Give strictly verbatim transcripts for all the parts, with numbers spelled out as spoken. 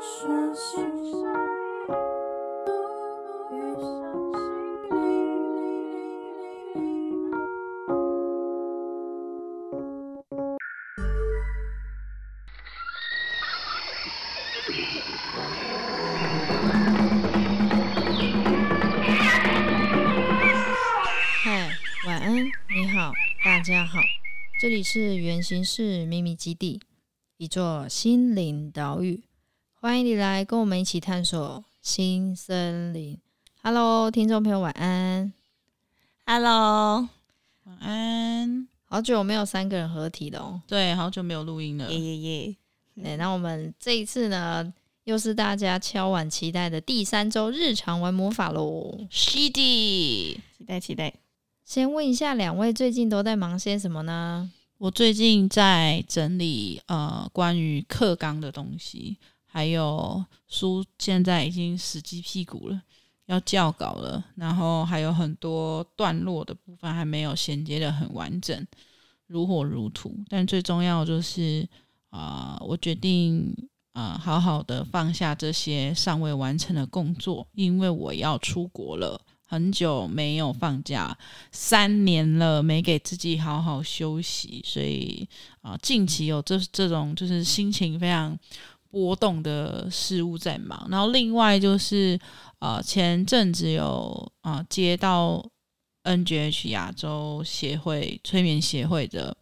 说心相依，与相心离。嗨，晚安，你好，大家好，这里是圆形室秘密基地，一座心灵岛屿。欢迎你来跟我们一起探索新森林。Hello， 听众朋友晚安。Hello， 晚安。好久没有三个人合体了哦。对，好久没有录音了。耶耶耶。对，那我们这一次呢，又是大家敲碗期待的第三周日常玩魔法咯。是的，期待期待。先问一下两位最近都在忙些什么呢？我最近在整理呃关于课纲的东西。还有书现在已经死鸡屁股了，要校稿了，然后还有很多段落的部分还没有衔接的很完整，如火如荼。但最重要就是、呃、我决定、呃、好好的放下这些尚未完成的工作，因为我要出国了，很久没有放假，三年了没给自己好好休息，所以、呃、近期有 这, 这种就是心情非常波动的事物在忙。然后另外就是呃，前阵子有、呃、接到 N G H 亚洲协会催眠协会的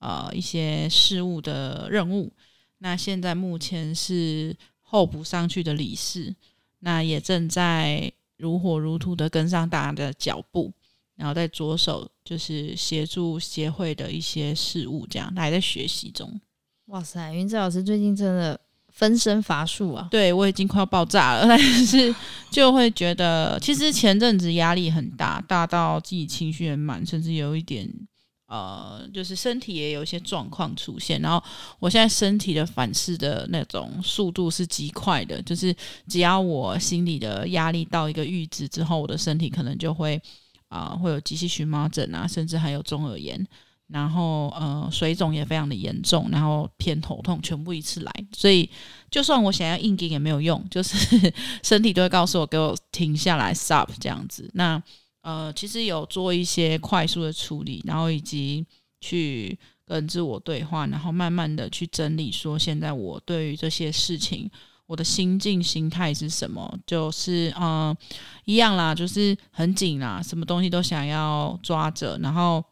呃一些事务的任务，那现在目前是候补上去的理事，那也正在如火如荼的跟上大家的脚步，然后在着手就是协助协会的一些事务，这样他还在学习中。哇塞，芸子老师最近真的分身乏术啊。对，我已经快要爆炸了，但是就会觉得其实前阵子压力很大，大到自己情绪很满，甚至有一点呃，就是身体也有一些状况出现。然后我现在身体的反噬的那种速度是极快的，就是只要我心里的压力到一个阈值之后，我的身体可能就会啊、呃，会有急性荨麻疹啊，甚至还有中耳炎，然后呃，水肿也非常的严重，然后偏头痛，全部一次来。所以就算我想要硬顶也没有用，就是身体都会告诉我给我停下来 stop 这样子。那呃，其实有做一些快速的处理，然后以及去跟自我对话，然后慢慢的去整理说现在我对于这些事情我的心境心态是什么。就是呃，一样啦，就是很紧啦，什么东西都想要抓着，然后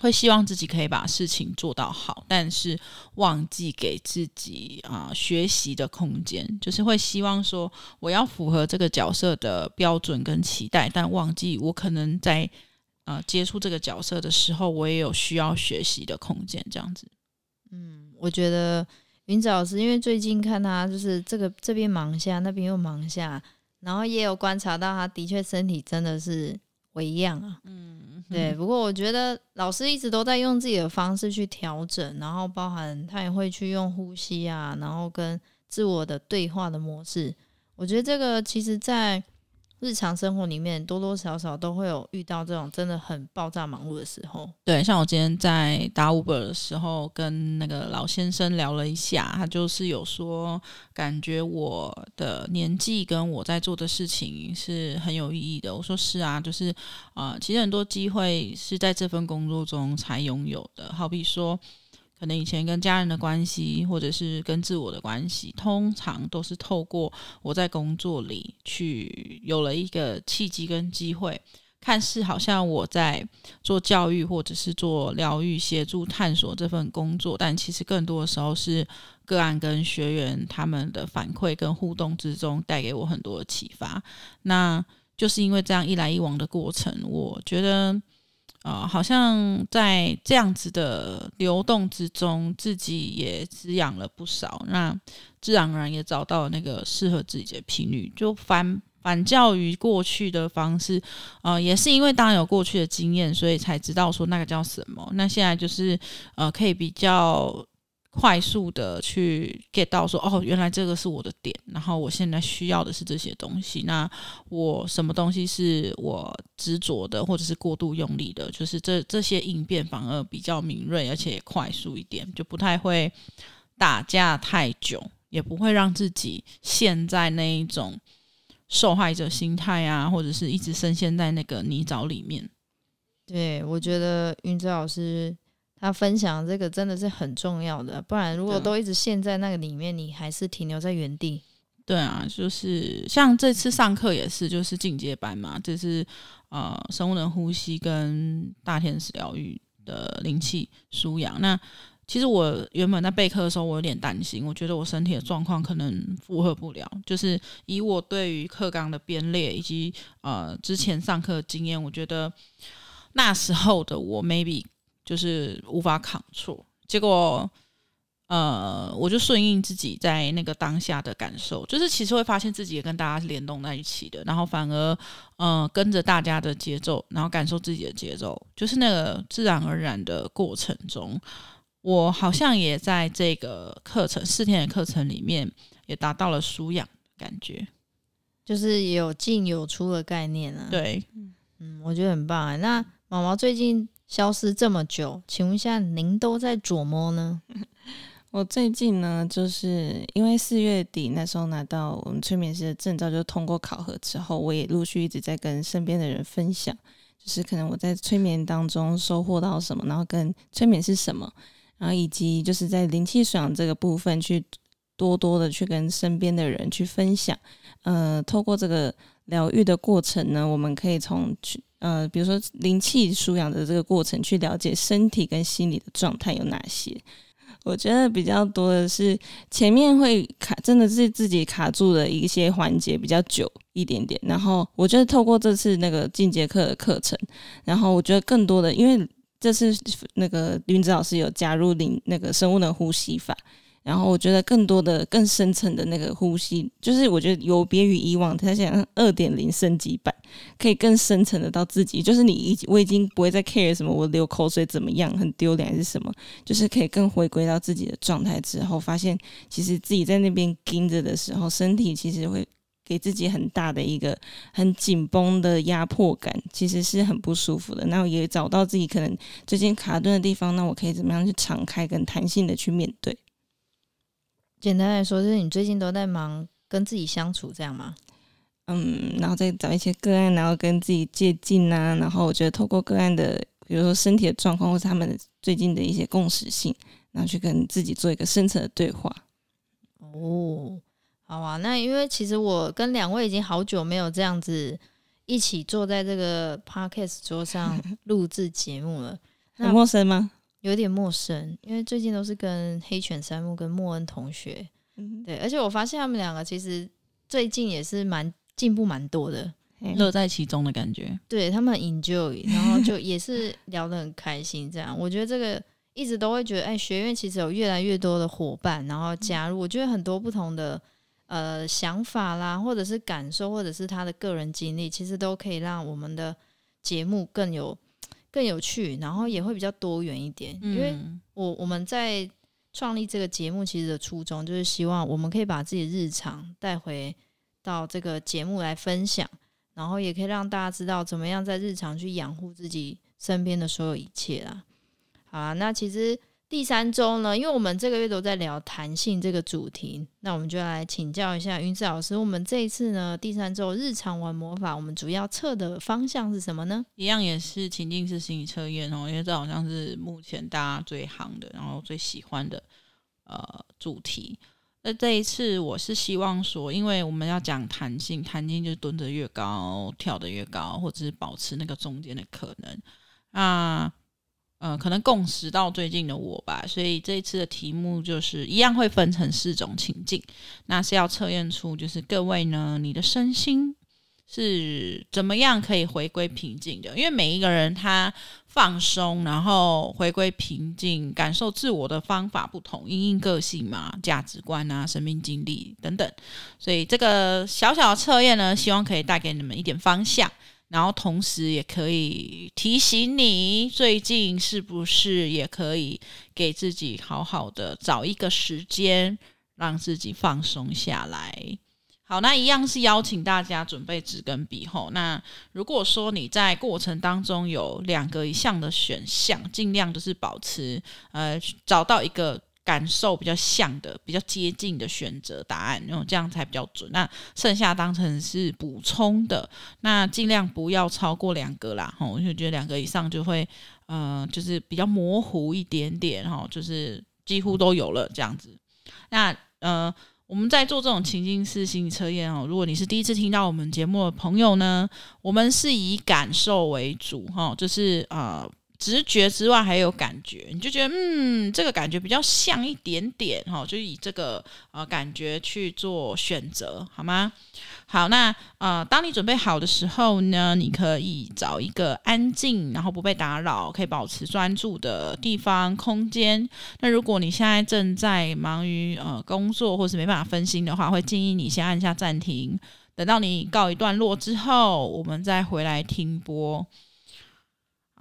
会希望自己可以把事情做到好，但是忘记给自己、呃、学习的空间，就是会希望说我要符合这个角色的标准跟期待，但忘记我可能在、呃、接触这个角色的时候我也有需要学习的空间，这样子。嗯，我觉得芸子老师因为最近看他就是这个这边忙下那边又忙下，然后也有观察到他的确身体真的是微恙啊。嗯，对。不过我觉得老师一直都在用自己的方式去调整，然后包含他也会去用呼吸啊，然后跟自我的对话的模式。我觉得这个其实在日常生活里面多多少少都会有遇到这种真的很爆炸忙碌的时候。对，像我今天在打 Uber 的时候跟那个老先生聊了一下，他就是有说感觉我的年纪跟我在做的事情是很有意义的。我说是啊，就是、呃、其实很多机会是在这份工作中才拥有的，好比说可能以前跟家人的关系或者是跟自我的关系，通常都是透过我在工作里去有了一个契机跟机会。看似好像我在做教育或者是做疗愈协助探索这份工作，但其实更多的时候是个案跟学员他们的反馈跟互动之中带给我很多的启发。那就是因为这样一来一往的过程，我觉得呃，好像在这样子的流动之中自己也滋养了不少，那自然而然也找到那个适合自己的频率。就反反教于过去的方式，呃，也是因为当然有过去的经验，所以才知道说那个叫什么。那现在就是呃，可以比较快速的去 get 到说哦，原来这个是我的点，然后我现在需要的是这些东西，那我什么东西是我执着的或者是过度用力的，就是这这些应变反而比较敏锐，而且也快速一点，就不太会打架太久。也不会让自己陷在那一种受害者心态啊，或者是一直深陷在那个泥沼里面。对，我觉得芸芝老师他分享这个真的是很重要的，不然如果都一直陷在那个里面，你还是停留在原地。对啊，就是像这次上课也是，就是进阶班嘛，这是呃生物能呼吸跟大天使疗愈的灵气舒养。那其实我原本在备课的时候我有点担心，我觉得我身体的状况可能负荷不了，就是以我对于课纲的编列以及呃之前上课的经验，我觉得那时候的我 maybe 就是无法扛住，结果呃，我就顺应自己在那个当下的感受，就是其实会发现自己也跟大家联动在一起的，然后反而呃跟着大家的节奏，然后感受自己的节奏，就是那个自然而然的过程中，我好像也在这个课程四天的课程里面也达到了舒养感觉，就是有进有出的概念啊。对，嗯，我觉得很棒啊。那毛毛最近消失这么久，请问一下您都在琢磨呢？我最近呢，就是因为四月底那时候拿到我们催眠师的证照，就通过考核之后，我也陆续一直在跟身边的人分享，就是可能我在催眠当中收获到什么，然后跟催眠是什么，然后以及就是在灵气舒养这个部分去多多的去跟身边的人去分享。呃，透过这个疗愈的过程呢，我们可以从去呃，比如说灵气舒养的这个过程去了解身体跟心理的状态有哪些。我觉得比较多的是前面会卡，真的是自己卡住的一些环节比较久一点点，然后我觉得透过这次那个进阶课的课程，然后我觉得更多的，因为这次那个芸芝老师有加入那个生物能呼吸法，然后我觉得更多的更深层的那个呼吸，就是我觉得有别于以往，它像 二点零 升级版，可以更深层的到自己，就是你我已经不会再 care 什么我流口水怎么样很丢脸还是什么，就是可以更回归到自己的状态之后，发现其实自己在那边盯着的时候，身体其实会给自己很大的一个很紧绷的压迫感，其实是很不舒服的。那我也找到自己可能最近卡顿的地方，那我可以怎么样去敞开跟弹性的去面对。简单来说，就是你最近都在忙跟自己相处，这样吗？嗯，然后再找一些个案，然后跟自己接近啊，然后我觉得透过个案的，比如说身体的状况，或是他们最近的一些共识性，然后去跟自己做一个深层的对话。哦，好啊，那因为其实我跟两位已经好久没有这样子一起坐在这个 podcast 桌上录制节目了，很陌生吗？有点陌生，因为最近都是跟黑犬山木跟莫恩同学、嗯、对，而且我发现他们两个其实最近也是蛮进步蛮多的，乐在其中的感觉。对，他们 enjoy， 然后就也是聊得很开心这样。我觉得这个一直都会觉得，哎，学院其实有越来越多的伙伴然后加入、嗯、我觉得很多不同的呃想法啦，或者是感受，或者是他的个人经历，其实都可以让我们的节目更有更有趣，然后也会比较多元一点、嗯、因为我我们在创立这个节目其实的初衷就是希望我们可以把自己日常带回到这个节目来分享，然后也可以让大家知道怎么样在日常去养护自己身边的所有一切啦。好啊，那其实第三周呢，因为我们这个月都在聊弹性这个主题，那我们就来请教一下芸芝老师，我们这一次呢第三周日常玩魔法，我们主要测的方向是什么呢？一样也是情境式心理测验哦，因为这好像是目前大家最夯的，然后最喜欢的呃主题。那这一次我是希望说，因为我们要讲弹性，弹性就是蹲得越高，跳得越高，或者是保持那个中间的可能。那呃，可能共识到最近的我吧，所以这一次的题目就是一样会分成四种情境，那是要测验出就是各位呢，你的身心是怎么样可以回归平静的，因为每一个人他放松然后回归平静感受自我的方法不同，因应个性嘛，价值观啊，生命经历等等，所以这个小小的测验呢，希望可以带给你们一点方向，然后同时也可以提醒你最近是不是也可以给自己好好的找一个时间让自己放松下来。好，那一样是邀请大家准备纸跟笔后，那如果说你在过程当中有两个以上的选项，尽量就是保持呃找到一个感受比较像的比较接近的选择答案，因为这样才比较准，那剩下当成是补充的，那尽量不要超过两个啦，我就觉得两个以上就会呃，就是比较模糊一点点，就是几乎都有了这样子。那呃我们在做这种情境式心理测验，如果你是第一次听到我们节目的朋友呢，我们是以感受为主，就是呃直觉之外还有感觉，你就觉得嗯这个感觉比较像一点点，哦，就以这个、呃、感觉去做选择好吗？好，那、呃、当你准备好的时候呢，你可以找一个安静然后不被打扰可以保持专注的地方空间，那如果你现在正在忙于、呃、工作或是没办法分心的话，会建议你先按下暂停，等到你告一段落之后我们再回来听播。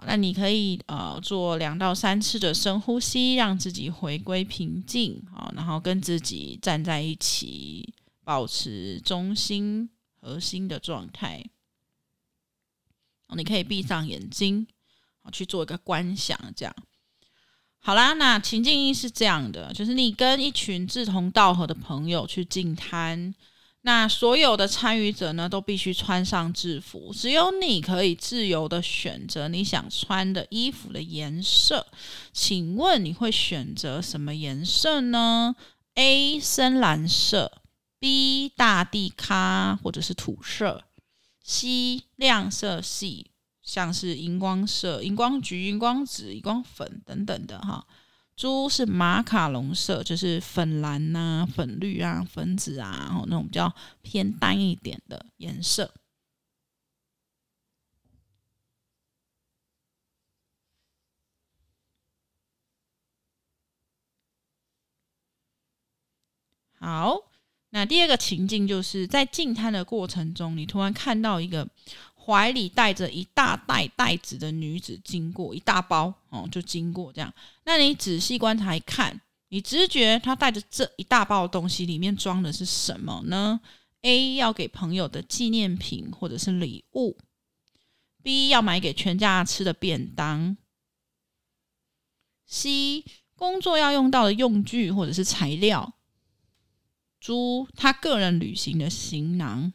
那你可以、呃、做两到三次的深呼吸，让自己回归平静，哦，然后跟自己站在一起，保持中心核心的状态，哦，你可以闭上眼睛，哦，去做一个观想这样。好啦，那情境一是这样的，就是你跟一群志同道合的朋友去进摊，那所有的参与者呢都必须穿上制服，只有你可以自由的选择你想穿的衣服的颜色，请问你会选择什么颜色呢？ A 深蓝色， B 大地咖或者是土色， C 亮色系像是荧光色、荧光橘、荧光紫、荧光粉等等的哈。猪是马卡龙色，就是粉蓝啊、粉绿啊、粉紫啊，那种比较偏淡一点的颜色。好，那第二个情境就是在进摊的过程中，你突然看到一个怀里带着一大袋袋子的女子经过，一大包，哦，就经过这样，那你仔细观察一看，你直觉她带着这一大包的东西里面装的是什么呢？ A 要给朋友的纪念品或者是礼物， B 要买给全家吃的便当， C 工作要用到的用具或者是材料， D 她个人旅行的行囊。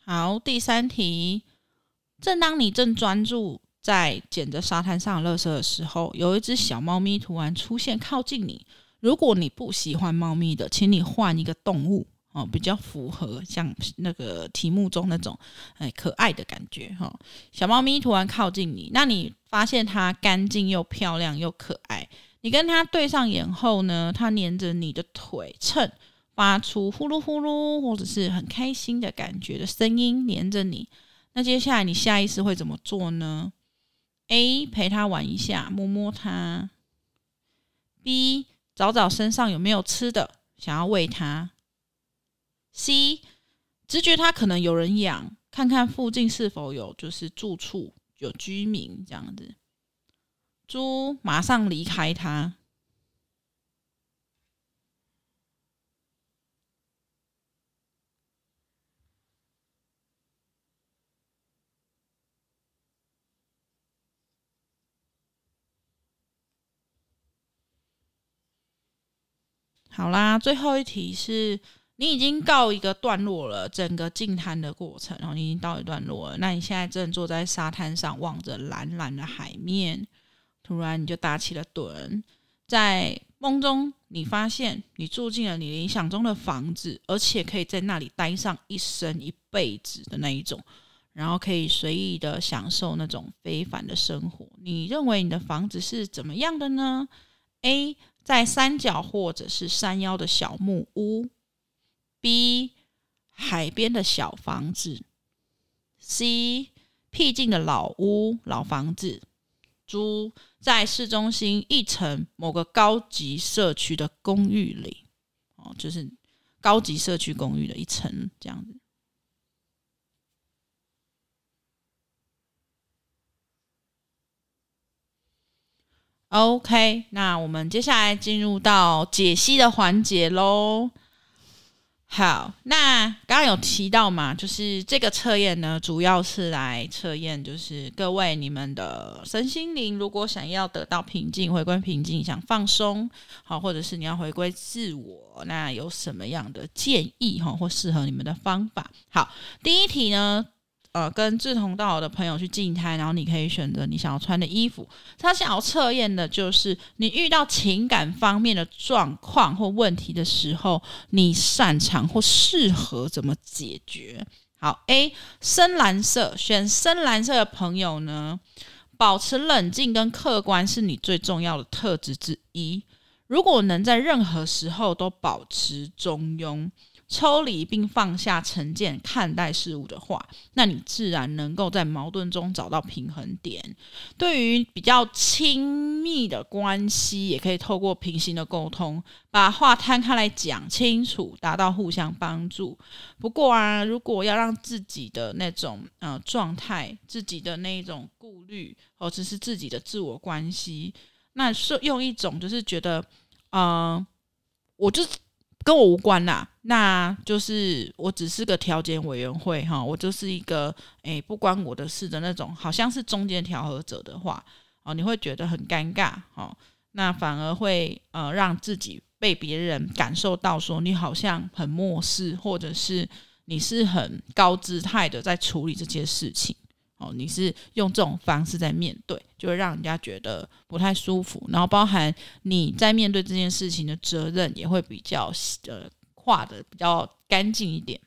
好，第三题，正当你正专注在捡着沙滩上的垃圾的时候，有一只小猫咪突然出现靠近你，如果你不喜欢猫咪的，请你换一个动物，哦，比较符合像那个题目中那种，哎，可爱的感觉，哦，小猫咪突然靠近你，那你发现它干净又漂亮又可爱，你跟它对上眼后呢，它黏着你的腿蹭，发出呼噜呼噜或者是很开心的感觉的声音黏着你，那接下来你下意识会怎么做呢？ A 陪他玩一下，摸摸他， B 找找身上有没有吃的想要喂他， C 直觉他可能有人养，看看附近是否有就是住处有居民这样子， D 马上离开他。好啦，最后一题是你已经告一个段落了，整个进滩的过程，哦，你已经到一段落了，那你现在正坐在沙滩上望着蓝蓝的海面，突然你就打起了盹，在梦中你发现你住进了你理想中的房子，而且可以在那里待上一生一辈子的那一种，然后可以随意的享受那种非凡的生活。你认为你的房子是怎么样的呢？ A在山脚或者是山腰的小木屋， B 海边的小房子， C 僻静的老屋老房子， D 在市中心一层某个高级社区的公寓里，哦，就是高级社区公寓的一层这样子。OK， 那我们接下来进入到解析的环节咯。好，那刚刚有提到嘛，就是这个测验呢主要是来测验就是各位你们的身心灵，如果想要得到平静，回归平静，想放松，好，或者是你要回归自我，那有什么样的建议或适合你们的方法。好，第一题呢呃，跟志同道合的朋友去静态，然后你可以选择你想要穿的衣服。他想要测验的就是你遇到情感方面的状况或问题的时候，你擅长或适合怎么解决。好 A 深蓝色，选深蓝色的朋友呢，保持冷静跟客观是你最重要的特质之一，如果能在任何时候都保持中庸，抽离并放下成见看待事物的话，那你自然能够在矛盾中找到平衡点。对于比较亲密的关系，也可以透过平行的沟通把话摊开来讲清楚，达到互相帮助。不过啊，如果要让自己的那种呃状态，自己的那种顾虑，或者是自己的自我关系，那是用一种就是觉得呃我就跟我无关啦，那就是我只是个调解委员会，我就是一个、欸、不关我的事的那种，好像是中间调和者的话，你会觉得很尴尬，那反而会、呃、让自己被别人感受到说你好像很漠视，或者是你是很高姿态的在处理这些事情，你是用这种方式在面对，就会让人家觉得不太舒服，然后包含你在面对这件事情的责任也会比较呃画的比较干净一点。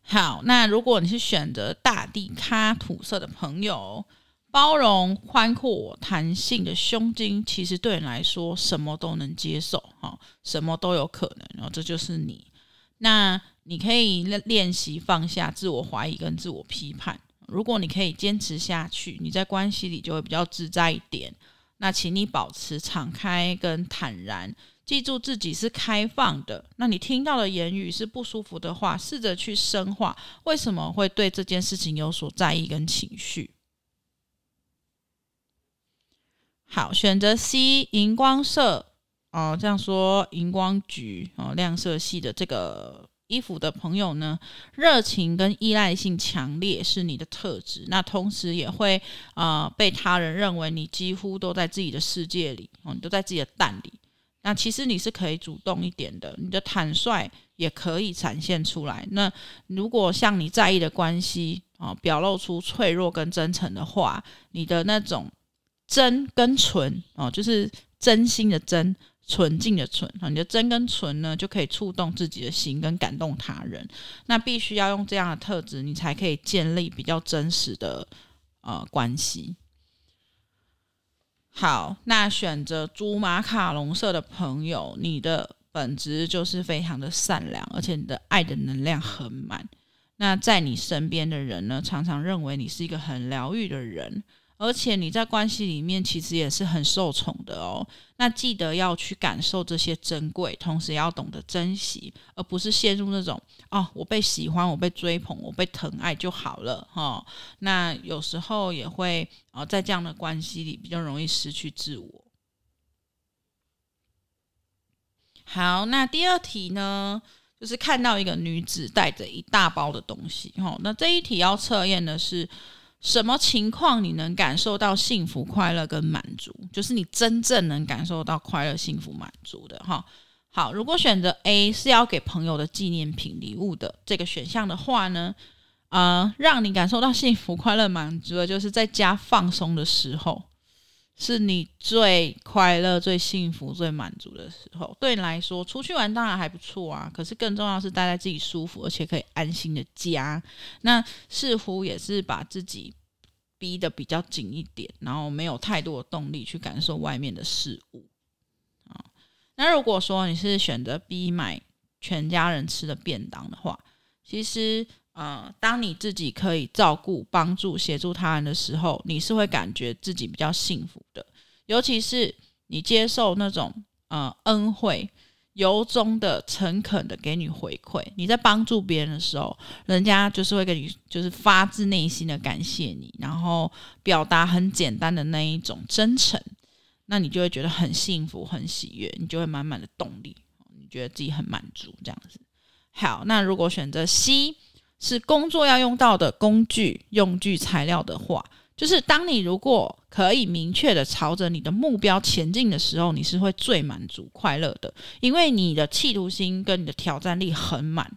好，那如果你是选择大地咖土色的朋友，包容、宽阔、弹性的胸襟，其实对你来说什么都能接受，什么都有可能，然后这就是你。那你可以练习放下自我怀疑跟自我批判，如果你可以坚持下去，你在关系里就会比较自在一点。那请你保持敞开跟坦然，记住自己是开放的，那你听到的言语是不舒服的话，试着去深化为什么会对这件事情有所在意跟情绪。好，选择 C 荧光色哦，这样说荧光橘哦，亮色系的这个衣服的朋友呢，热情跟依赖性强烈是你的特质，那同时也会、呃、被他人认为你几乎都在自己的世界里、哦、你都在自己的蛋里，那其实你是可以主动一点的，你的坦率也可以展现出来。那如果像你在意的关系、哦、表露出脆弱跟真诚的话，你的那种真跟纯、哦、就是真心的真，纯净的纯，你的真跟纯呢就可以触动自己的心跟感动他人，那必须要用这样的特质，你才可以建立比较真实的、呃、关系。好，那选择朱马卡龙色的朋友，你的本质就是非常的善良，而且你的爱的能量很满，那在你身边的人呢常常认为你是一个很疗愈的人，而且你在关系里面其实也是很受宠的哦，那记得要去感受这些珍贵，同时要懂得珍惜，而不是陷入那种哦，我被喜欢，我被追捧，我被疼爱就好了、哦、那有时候也会、哦、在这样的关系里比较容易失去自我。好，那第二题呢就是看到一个女子带着一大包的东西、哦、那这一题要测验的是什么情况你能感受到幸福快乐跟满足，就是你真正能感受到快乐幸福满足的。好，如果选择 A 是要给朋友的纪念品礼物的这个选项的话呢、呃、让你感受到幸福快乐满足的就是在家放松的时候，是你最快乐最幸福最满足的时候。对你来说出去玩当然还不错啊，可是更重要是待在自己舒服而且可以安心的家，那似乎也是把自己逼得比较紧一点，然后没有太多的动力去感受外面的事物。那如果说你是选择 B 买全家人吃的便当的话，其实呃，当你自己可以照顾帮助协助他人的时候，你是会感觉自己比较幸福的，尤其是你接受那种呃恩惠，由衷的诚恳的给你回馈，你在帮助别人的时候，人家就是会给你就是发自内心的感谢你，然后表达很简单的那一种真诚，那你就会觉得很幸福很喜悦，你就会满满的动力，你觉得自己很满足这样子。好，那如果选择 C 是工作要用到的工具用具材料的话，就是当你如果可以明确的朝着你的目标前进的时候，你是会最满足快乐的，因为你的企图心跟你的挑战力很满，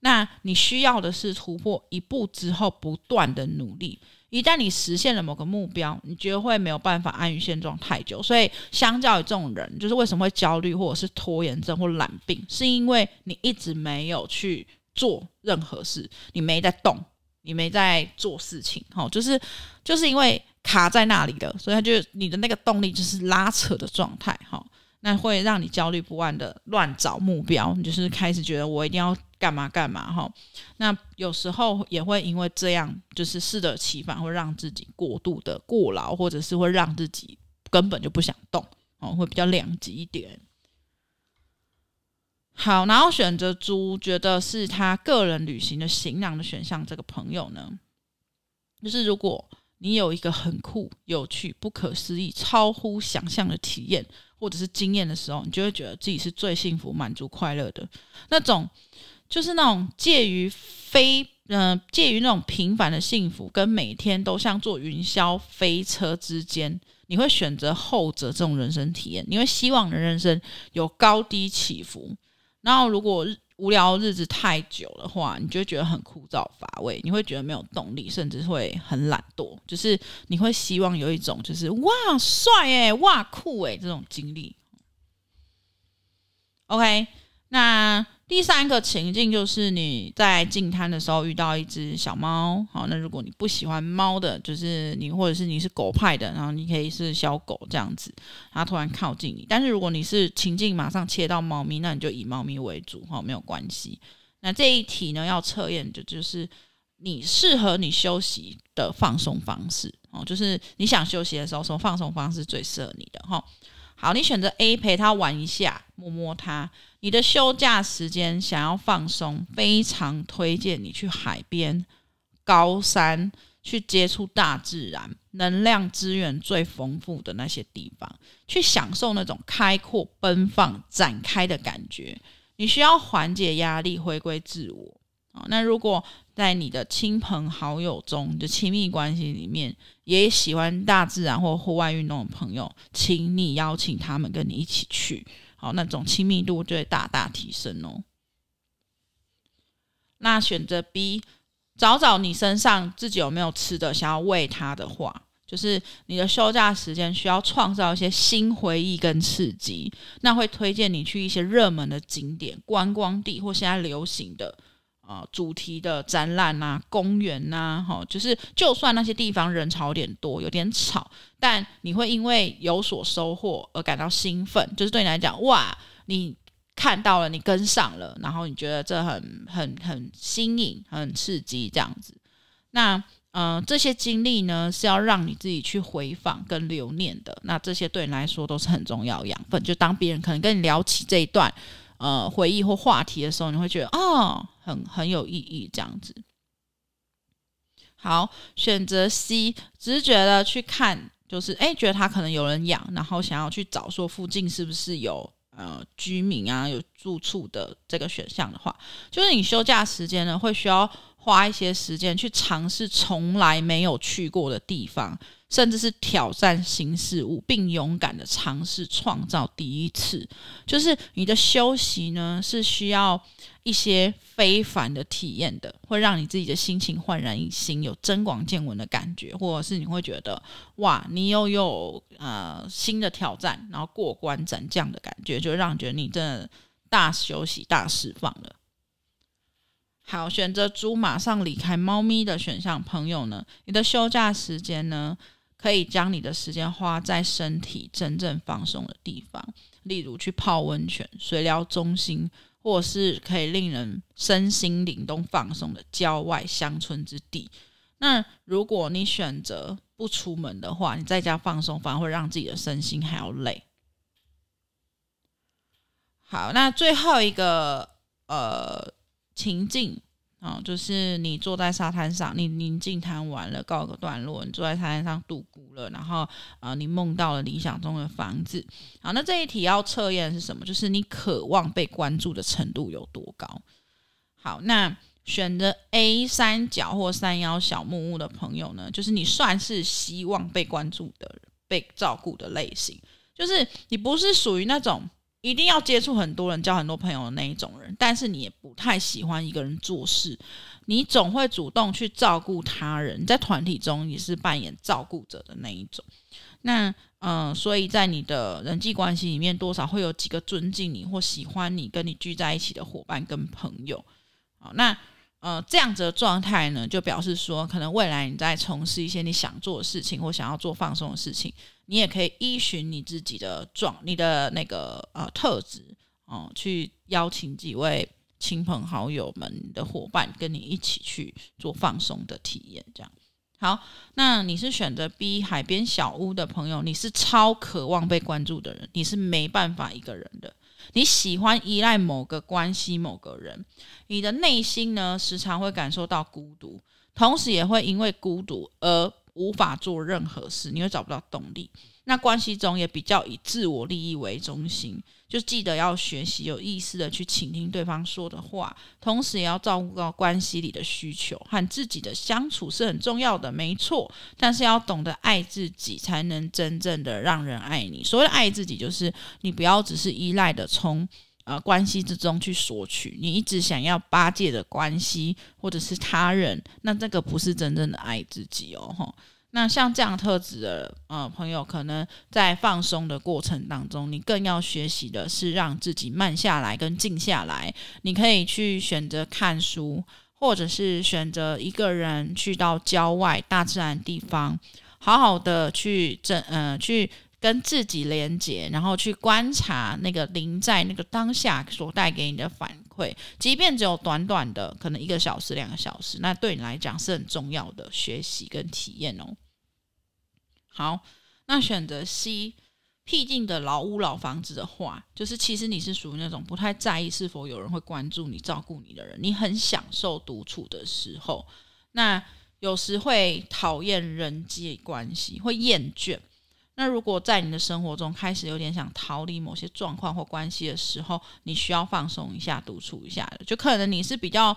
那你需要的是突破一步之后不断的努力，一旦你实现了某个目标，你绝对会没有办法安于现状太久。所以相较于这种人，就是为什么会焦虑或者是拖延症或懒病，是因为你一直没有去做任何事，你没在动，你没在做事情、哦、就是就是因为卡在那里了，所以他就你的那个动力就是拉扯的状态、哦、那会让你焦虑不安的乱找目标，你就是开始觉得我一定要干嘛干嘛、哦、那有时候也会因为这样就是适得其反，会让自己过度的过劳，或者是会让自己根本就不想动、哦、会比较两极一点。好，然后选择猪觉得是他个人旅行的行囊的选项，这个朋友呢，就是如果你有一个很酷有趣不可思议超乎想象的体验或者是经验的时候，你就会觉得自己是最幸福满足快乐的那种，就是那种介于非、呃、介于那种平凡的幸福跟每天都像坐云霄飞车之间，你会选择后者这种人生体验，你会希望你的人生有高低起伏，然后如果无聊日子太久的话，你就会觉得很枯燥乏味，你会觉得没有动力，甚至会很懒惰，就是你会希望有一种就是哇帅耶哇酷耶这种经历。 OK， 那第三个情境就是你在进滩的时候遇到一只小猫。好，那如果你不喜欢猫的，就是你或者是你是狗派的，然后你可以是小狗这样子，它突然靠近你。但是如果你是情境马上切到猫咪，那你就以猫咪为主，好，没有关系。那这一题呢，要测验的就是你适合你休息的放松方式，就是你想休息的时候什么放松方式最适合你的。好，你选择 A 陪他玩一下摸摸他，你的休假时间想要放松，非常推荐你去海边高山，去接触大自然能量资源最丰富的那些地方，去享受那种开阔奔放展开的感觉，你需要缓解压力回归自我。那如果在你的亲朋好友中，你的亲密关系里面也喜欢大自然或户外运动的朋友，请你邀请他们跟你一起去，好，那种亲密度就会大大提升哦。那选择 B， 找找你身上自己有没有吃的想要喂他的话，就是你的休假时间需要创造一些新回忆跟刺激，那会推荐你去一些热门的景点观光地，或现在流行的呃、主题的展览啊公园啊、哦、就是就算那些地方人潮有点多有点吵，但你会因为有所收获而感到兴奋，就是对你来讲哇你看到了你跟上了，然后你觉得这很很很新颖很刺激这样子。那呃，这些经历呢是要让你自己去回访跟留念的，那这些对你来说都是很重要的养分，就当别人可能跟你聊起这一段呃，回忆或话题的时候，你会觉得哦，很很有意义这样子。好，选择 C， 直觉的去看，就是哎，觉得他可能有人养，然后想要去找说附近是不是有呃居民啊，有住处的这个选项的话，就是你休假时间呢，会需要花一些时间去尝试从来没有去过的地方，甚至是挑战新事物，并勇敢的尝试创造第一次。就是你的休息呢，是需要一些非凡的体验的，会让你自己的心情焕然一新，有增广见闻的感觉，或者是你会觉得哇你又有呃新的挑战，然后过关斩将的感觉，就让你觉得你真的大休息大释放了。好，选择猪马上离开猫咪的选项朋友呢，你的休假时间呢可以将你的时间花在身体真正放松的地方，例如去泡温泉水疗中心，或是可以令人身心灵都放松的郊外乡村之地。那如果你选择不出门的话，你在家放松反而会让自己的身心还要累。好，那最后一个呃情境、哦、就是你坐在沙滩上，你宁静谈完了告个段落，你坐在沙滩上度孤了，然后、呃、你梦到了理想中的房子。好，那这一题要测验是什么，就是你渴望被关注的程度有多高。好，那选择 A 三角或三腰小木屋的朋友呢，就是你算是希望被关注的被照顾的类型，就是你不是属于那种一定要接触很多人交很多朋友的那一种人，但是你也不太喜欢一个人做事，你总会主动去照顾他人，在团体中也是扮演照顾者的那一种。那、呃、所以在你的人际关系里面多少会有几个尊敬你或喜欢你跟你聚在一起的伙伴跟朋友。好，那呃，这样子的状态呢，就表示说可能未来你在从事一些你想做的事情或想要做放松的事情，你也可以依循你自己的状你的那个呃特质、呃、去邀请几位亲朋好友们的伙伴跟你一起去做放松的体验这样。好，那你是选择 B 海边小屋的朋友，你是超渴望被关注的人，你是没办法一个人的，你喜欢依赖某个关系某个人，你的内心呢时常会感受到孤独，同时也会因为孤独而无法做任何事，你会找不到动力。那关系中也比较以自我利益为中心，就记得要学习有意识的去倾听对方说的话，同时也要照顾到关系里的需求，和自己的相处是很重要的，没错，但是要懂得爱自己，才能真正的让人爱你。所谓的爱自己，就是你不要只是依赖的从呃关系之中去索取，你一直想要巴结的关系或者是他人，那这个不是真正的爱自己哦。那像这样特质的、呃、朋友，可能在放松的过程当中，你更要学习的是让自己慢下来跟静下来，你可以去选择看书，或者是选择一个人去到郊外大自然地方，好好的去、呃、去跟自己连结，然后去观察那个临在那个当下所带给你的反馈，即便只有短短的可能一个小时两个小时，那对你来讲是很重要的学习跟体验哦。好，那选择 C 僻静的老屋老房子的话，就是其实你是属于那种不太在意是否有人会关注你照顾你的人，你很享受独处的时候，那有时会讨厌人际关系，会厌倦。那如果在你的生活中开始有点想逃离某些状况或关系的时候，你需要放松一下独处一下的，就可能你是比较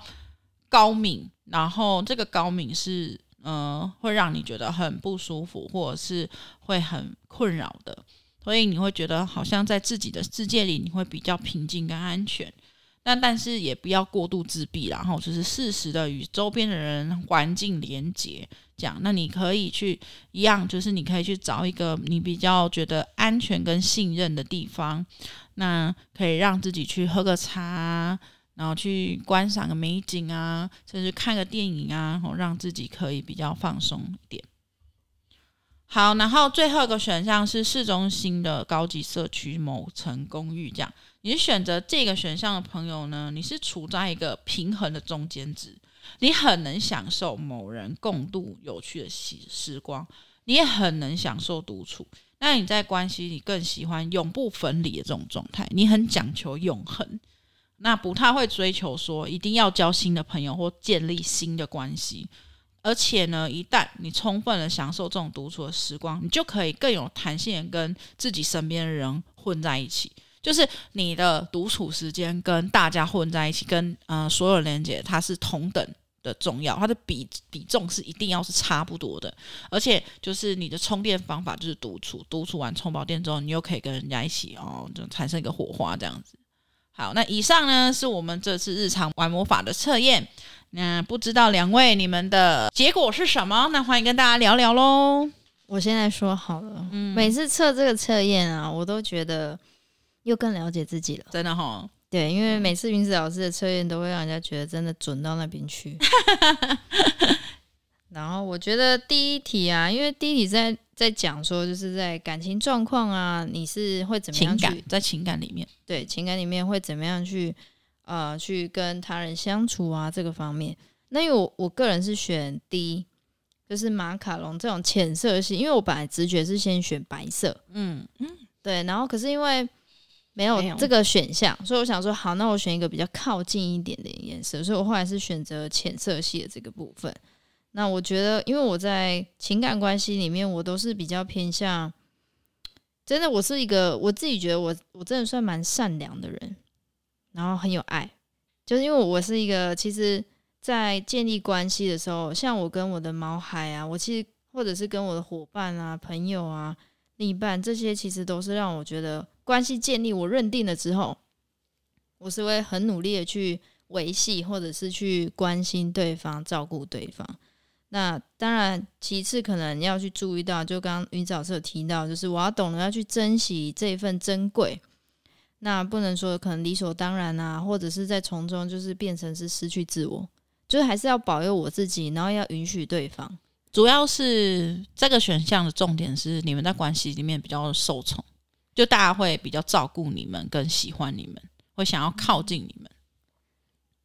高敏，然后这个高敏是呃会让你觉得很不舒服或者是会很困扰的，所以你会觉得好像在自己的世界里你会比较平静跟安全。那但是也不要过度自闭，然后就是适时的与周边的人环境连结这样。那你可以去一样，就是你可以去找一个你比较觉得安全跟信任的地方，那可以让自己去喝个茶，然后去观赏个美景啊，甚至看个电影啊，让自己可以比较放松一点。好，然后最后一个选项是市中心的高级社区某层公寓这样。你是选择这个选项的朋友呢，你是处在一个平衡的中间值，你很能享受某人共度有趣的时光，你也很能享受独处，那你在关系里更喜欢永不分离的这种状态，你很讲求永恒，那不太会追求说一定要交新的朋友或建立新的关系。而且呢，一旦你充分的享受这种独处的时光，你就可以更有弹性的跟自己身边的人混在一起，就是你的独处时间跟大家混在一起，跟、呃、所有连结它是同等的重要，它的 比, 比重是一定要是差不多的。而且就是你的充电方法就是独处，独处完充饱电之后，你又可以跟人家一起哦，就产生一个火花这样子。好，那以上呢是我们这次日常玩魔法的测验，那不知道两位你们的结果是什么，那欢迎跟大家聊聊咯。我先来说好了、嗯、每次测这个测验啊，我都觉得又更了解自己了，真的齁。对，因为每次芸子老师的测验都会让人家觉得真的准到那边去然后我觉得第一题啊，因为第一题在在讲说就是在感情状况啊，你是会怎么样去情感，在情感里面，对，情感里面会怎么样去呃去跟他人相处啊，这个方面。那因为 我, 我个人是选 D， 就是马卡龙这种浅色系，因为我本来直觉是先选白色，嗯嗯，对，然后可是因为没有这个选项，所以我想说好，那我选一个比较靠近一点的颜色，所以我后来是选择浅色系的这个部分。那我觉得因为我在情感关系里面我都是比较偏向，真的我是一个我自己觉得我我真的算蛮善良的人，然后很有爱，就是因为我是一个其实在建立关系的时候，像我跟我的毛孩啊，我其实或者是跟我的伙伴啊朋友啊另一半，这些其实都是让我觉得关系建立我认定了之后，我是会很努力的去维系或者是去关心对方照顾对方。那当然其次可能要去注意到，就刚刚云子老师有提到，就是我要懂得要去珍惜这一份珍贵，那不能说可能理所当然啊，或者是在从中就是变成是失去自我，就是还是要保佑我自己，然后要允许对方。主要是这个选项的重点是你们在关系里面比较受宠，就大家会比较照顾你们跟喜欢你们，会想要靠近你们。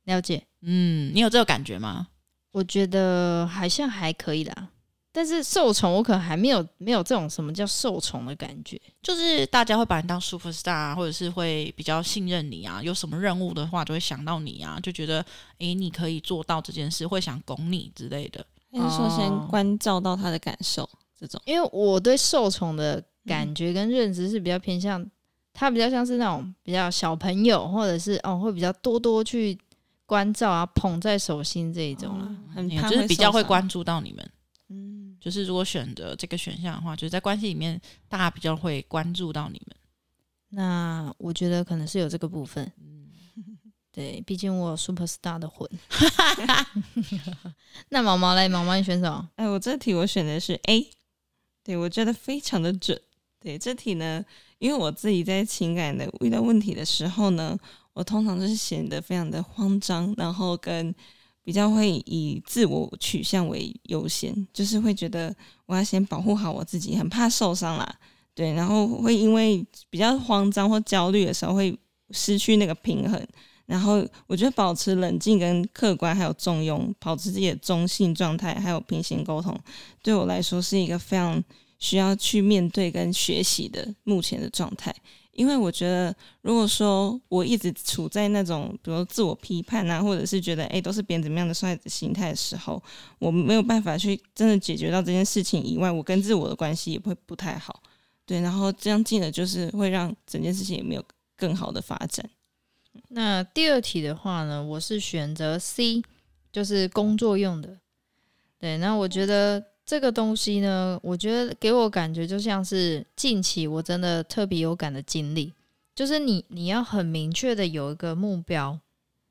了解。嗯，你有这个感觉吗？我觉得好像还可以啦，但是受宠我可能还没有没有这种什么叫受宠的感觉，就是大家会把你当 superstar 啊，或者是会比较信任你啊，有什么任务的话就会想到你啊，就觉得诶你可以做到这件事，会想拱你之类的。还是说先关照到他的感受这种？因为我对受宠的感觉跟认知是比较偏向，他比较像是那种比较小朋友，或者是哦会比较多多去关照啊，捧在手心这一种啦、哦、很怕就是比较会关注到你们。嗯，就是如果选择这个选项的话，就是在关系里面大家比较会关注到你们。那我觉得可能是有这个部分。嗯，对，毕竟我有 superstar 的魂。那毛毛嘞，毛毛你选什么？哎，我这题我选的是 A。 对，我觉得非常的准。对，这题呢，因为我自己在情感的遇到问题的时候呢，我通常就是显得非常的慌张，然后跟比较会以自我取向为优先，就是会觉得我要先保护好我自己，很怕受伤啦。对，然后会因为比较慌张或焦虑的时候会失去那个平衡，然后我觉得保持冷静跟客观还有中庸，保持自己的中性状态还有平行沟通，对我来说是一个非常需要去面对跟学习的目前的状态。因为我觉得如果说我一直处在那种比如说自我批判啊，或者是觉得诶都是别人怎么样的衰子心态的时候，我没有办法去真的解决到这件事情以外，我跟自我的关系也会不太好。对，然后这样进而就是会让整件事情也没有更好的发展。那第二题的话呢，我是选择 C， 就是工作用的。对，那我觉得这个东西呢，我觉得给我感觉就像是近期我真的特别有感的经历，就是你你要很明确的有一个目标，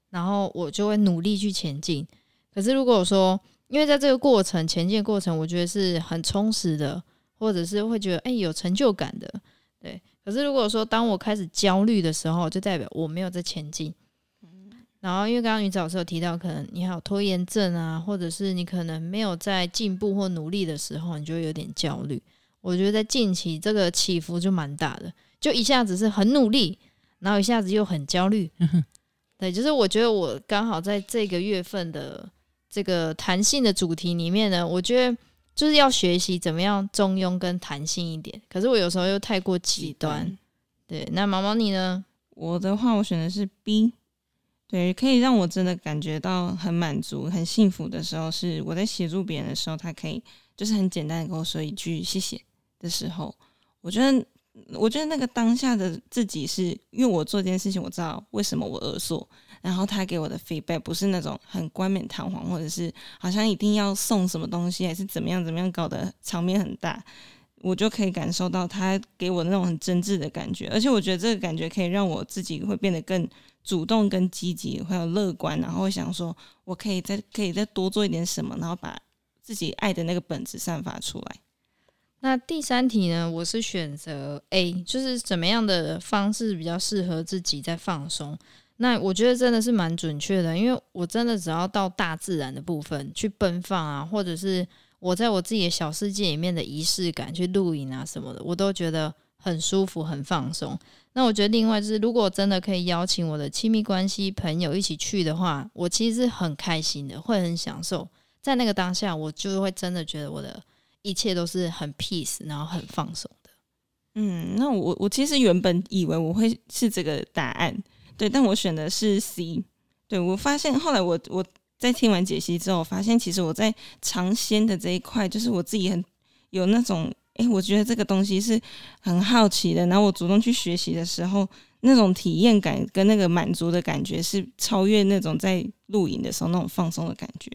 然后我就会努力去前进。可是如果说因为在这个过程前进的过程我觉得是很充实的，或者是会觉得哎、欸、有成就感的。对，可是如果说当我开始焦虑的时候，就代表我没有在前进。然后因为刚刚云子老师有提到，可能你还有拖延症啊，或者是你可能没有在进步或努力的时候，你就会有点焦虑。我觉得在近期这个起伏就蛮大的，就一下子是很努力，然后一下子又很焦虑。对，就是我觉得我刚好在这个月份的这个弹性的主题里面呢，我觉得就是要学习怎么样中庸跟弹性一点，可是我有时候又太过极端。对，那毛毛你呢？我的话我选的是 B。对，可以让我真的感觉到很满足很幸福的时候，是我在协助别人的时候，他可以就是很简单的跟我说一句谢谢的时候，我觉得我觉得那个当下的自己是因为我做这件事情我知道为什么我而做，然后他给我的 feedback 不是那种很冠冕堂皇，或者是好像一定要送什么东西还是怎么样怎么样搞得场面很大，我就可以感受到他给我那种很真挚的感觉。而且我觉得这个感觉可以让我自己会变得更主动跟积极，还有乐观，然后会想说我可以再可以再多做一点什么，然后把自己爱的那个本质散发出来。那第三题呢，我是选择 A， 就是怎么样的方式比较适合自己在放松。那我觉得真的是蛮准确的，因为我真的只要到大自然的部分去奔放啊，或者是我在我自己的小世界里面的仪式感去露营啊什么的，我都觉得很舒服很放松。那我觉得另外就是如果真的可以邀请我的亲密关系朋友一起去的话，我其实是很开心的，会很享受在那个当下，我就会真的觉得我的一切都是很 peace 然后很放松的。嗯，那我我其实原本以为我会是这个答案，对，但我选的是 C。 对，我发现后来我我在听完解析之后，我发现其实我在尝鲜的这一块，就是我自己很有那种哎、欸，我觉得这个东西是很好奇的，然后我主动去学习的时候，那种体验感跟那个满足的感觉是超越那种在录影的时候那种放松的感觉。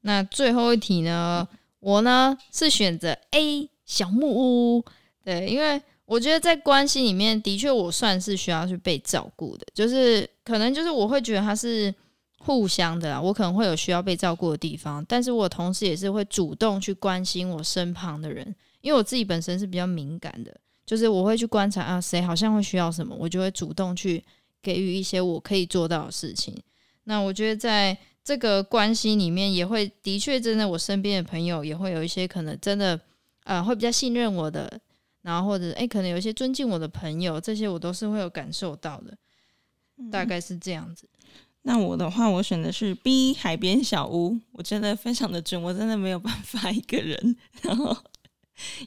那最后一题呢，我呢是选择 A 小木屋。对，因为我觉得在关系里面的确我算是需要去被照顾的，就是可能就是我会觉得它是互相的啦，我可能会有需要被照顾的地方，但是我同时也是会主动去关心我身旁的人，因为我自己本身是比较敏感的，就是我会去观察啊，谁好像会需要什么，我就会主动去给予一些我可以做到的事情。那我觉得在这个关系里面也会的确真的，我身边的朋友也会有一些可能真的呃会比较信任我的，然后或者哎可能有一些尊敬我的朋友，这些我都是会有感受到的、嗯、大概是这样子。那我的话，我选的是 B 海边小屋，我觉得非常的准，我真的没有办法一个人，然后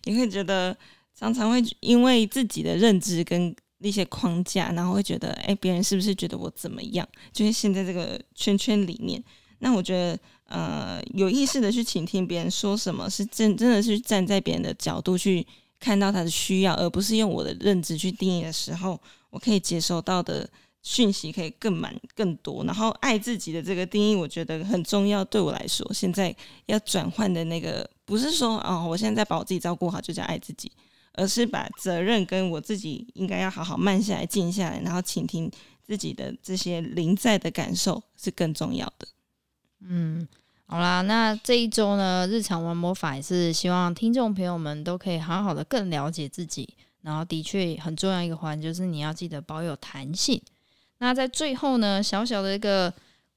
也会觉得常常会因为自己的认知跟一些框架，然后会觉得哎，别人是不是觉得我怎么样，就是陷在这个圈圈里面。那我觉得呃，有意识的去倾听别人说什么，是真真的是站在别人的角度去看到他的需要，而不是用我的认知去定义的时候，我可以接收到的讯息可以更满更多。然后爱自己的这个定义我觉得很重要，对我来说现在要转换的那个不是说、哦、我现在把我自己照顾好就叫爱自己，而是把责任跟我自己应该要好好慢下来静下来，然后倾听自己的这些临在的感受是更重要的。嗯，好啦，那这一周呢，日常玩魔法也是希望听众朋友们都可以好好的更了解自己，然后的确很重要一个环节就是你要记得保有弹性。那在最后呢，小小的一个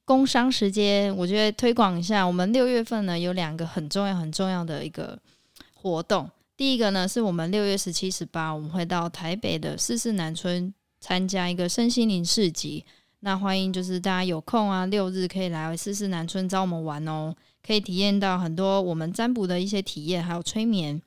工商时间，我觉得推广一下，我们六月份呢有两个很重要很重要的一个活动。第一个呢是我们六月十七、十八，我们会到台北的四四南村参加一个身心灵市集。那欢迎就是大家有空啊，六日可以来四四南村找我们玩哦，可以体验到很多我们占卜的一些体验，还有催眠。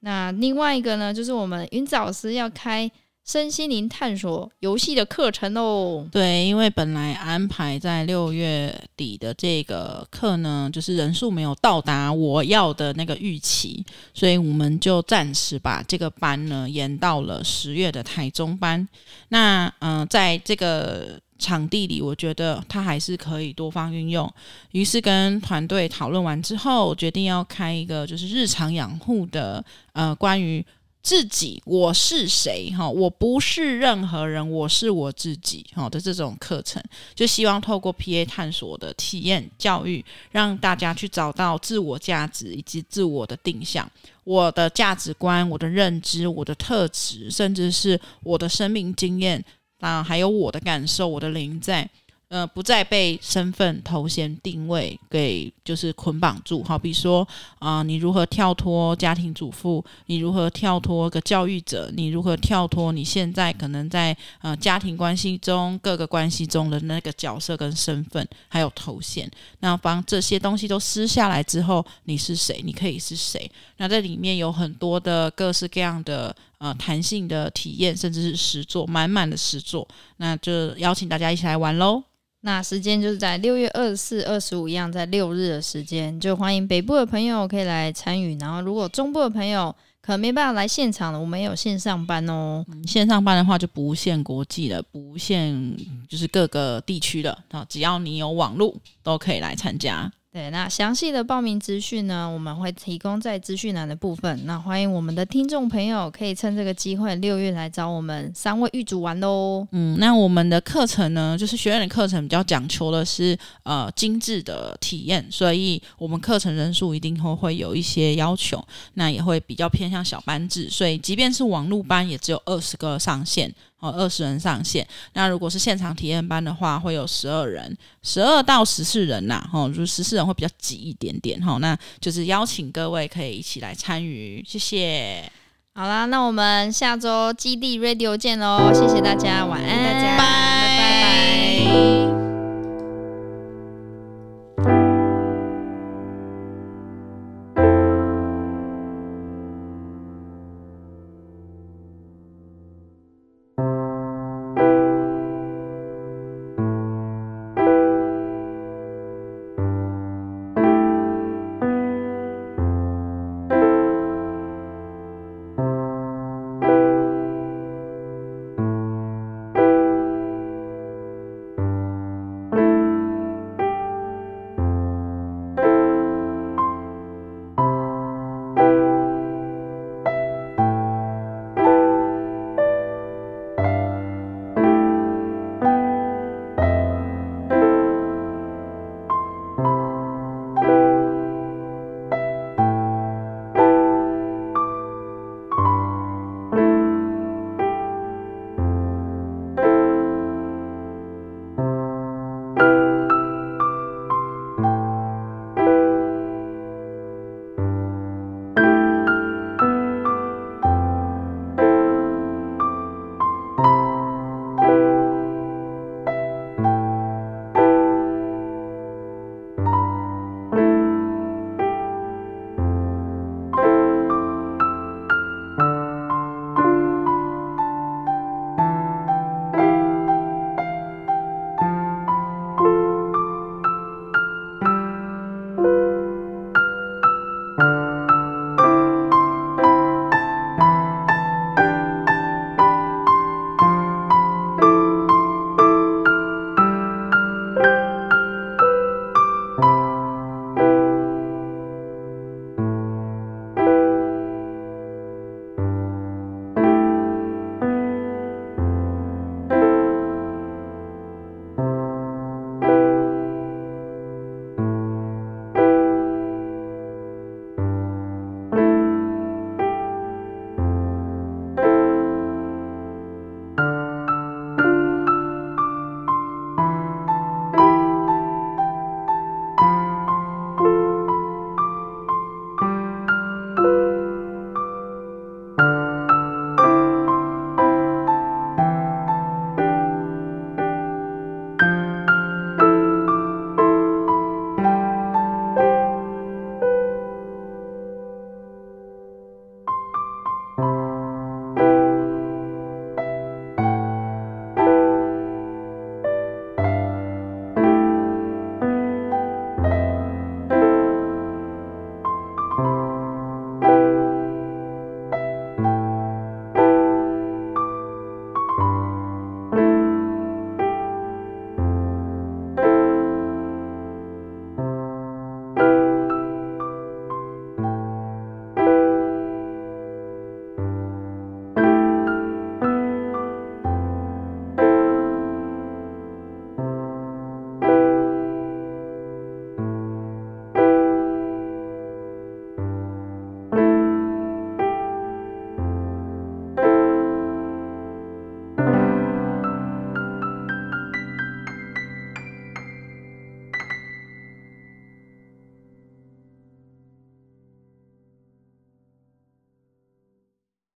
那另外一个呢，就是我们芸子老师要开身心灵探索游戏的课程哦。对，因为本来安排在六月底的这个课呢，就是人数没有到达我要的那个预期，所以我们就暂时把这个班呢延到了十月的台中班。那嗯、呃，在这个场地里我觉得它还是可以多方运用，于是跟团队讨论完之后决定要开一个就是日常养护的呃，关于自己我是谁，我不是任何人，我是我自己的这种课程，就希望透过 P A 探索的体验教育让大家去找到自我价值以及自我的定向，我的价值观，我的认知，我的特质，甚至是我的生命经验啊，还有我的感受，我的灵在，呃，不再被身份头衔定位给就是捆绑住。好比说啊、呃，你如何跳脱家庭主妇，你如何跳脱个教育者，你如何跳脱你现在可能在呃家庭关系中各个关系中的那个角色跟身份还有头衔，那帮这些东西都撕下来之后，你是谁，你可以是谁。那在里面有很多的各式各样的呃，弹性的体验，甚至是实作，满满的实作，那就邀请大家一起来玩咯。那时间就是在六月二十四、二十五一样，在六日的时间，就欢迎北部的朋友可以来参与。然后，如果中部的朋友可能没办法来现场了，我们也有线上班哦。嗯、线上班的话就不限国际了，不限就是各个地区了，只要你有网路都可以来参加。对，那详细的报名资讯呢，我们会提供在资讯栏的部分。那欢迎我们的听众朋友可以趁这个机会，六月来找我们三位御主玩喽。嗯，那我们的课程呢，就是学院的课程比较讲求的是呃精致的体验，所以我们课程人数一定会会有一些要求，那也会比较偏向小班制，所以即便是网路班也只有二十个上限。哦，二十人上线。那如果是现场体验班的话，会有十二人，十二到十四人呐、啊。哦，如十四人会比较挤一点点。哦，那就是邀请各位可以一起来参与，谢谢。好啦，那我们下周基地 Radio 见喽，谢谢大家，晚安，大家，拜拜。